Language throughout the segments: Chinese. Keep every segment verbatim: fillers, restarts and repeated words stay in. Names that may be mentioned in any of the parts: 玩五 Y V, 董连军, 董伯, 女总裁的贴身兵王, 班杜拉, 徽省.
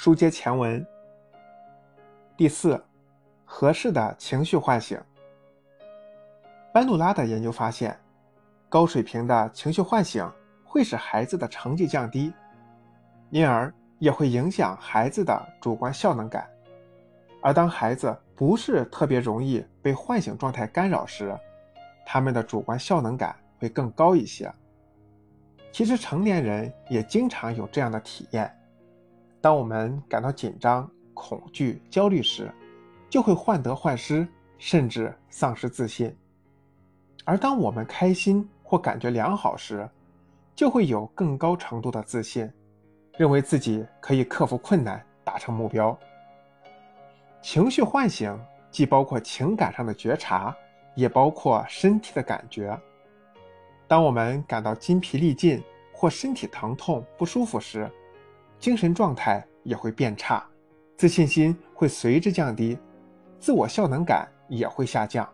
书接前文。第四，合适的情绪唤醒。班杜拉的研究发现，高水平的情绪唤醒会使孩子的成绩降低，因而也会影响孩子的主观效能感。而当孩子不是特别容易被唤醒状态干扰时，他们的主观效能感会更高一些。其实成年人也经常有这样的体验，当我们感到紧张、恐惧、焦虑时，就会患得患失，甚至丧失自信。而当我们开心或感觉良好时，就会有更高程度的自信，认为自己可以克服困难，达成目标。情绪唤醒既包括情感上的觉察，也包括身体的感觉。当我们感到筋疲力尽或身体疼痛不舒服时，精神状态也会变差，自信心会随之降低，自我效能感也会下降。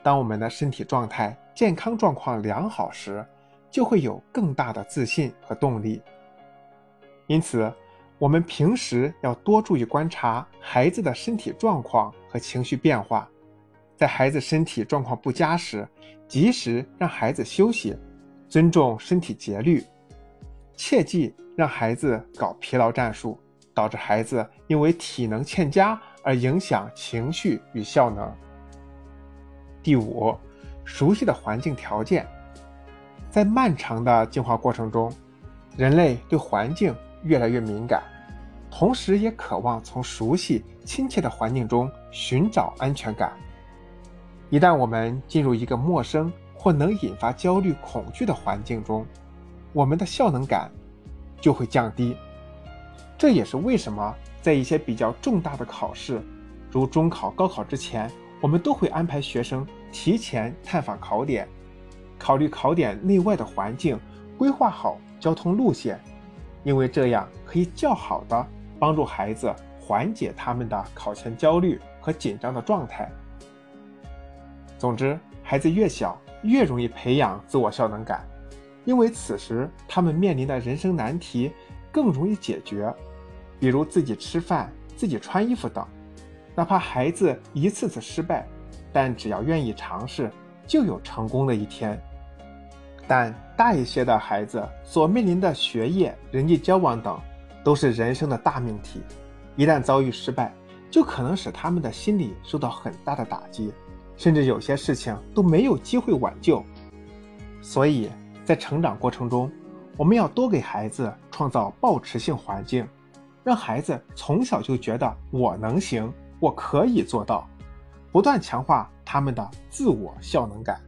当我们的身体状态、健康状况良好时，就会有更大的自信和动力。因此，我们平时要多注意观察孩子的身体状况和情绪变化，在孩子身体状况不佳时，及时让孩子休息，尊重身体节律，切忌让孩子搞疲劳战术，导致孩子因为体能欠佳而影响情绪与效能。第五，熟悉的环境条件。在漫长的进化过程中，人类对环境越来越敏感，同时也渴望从熟悉、亲切的环境中寻找安全感。一旦我们进入一个陌生或能引发焦虑、恐惧的环境中，我们的效能感就会降低。这也是为什么在一些比较重大的考试，如中考、高考之前，我们都会安排学生提前探访考点，考虑考点内外的环境，规划好交通路线，因为这样可以较好地帮助孩子缓解他们的考前焦虑和紧张的状态。总之，孩子越小越容易培养自我效能感，因为此时他们面临的人生难题更容易解决，比如自己吃饭、自己穿衣服等。哪怕孩子一次次失败，但只要愿意尝试，就有成功的一天。但大一些的孩子所面临的学业、人际交往等都是人生的大命题，一旦遭遇失败，就可能使他们的心理受到很大的打击，甚至有些事情都没有机会挽救。所以在成长过程中，我们要多给孩子创造抱持性环境，让孩子从小就觉得我能行，我可以做到，不断强化他们的自我效能感。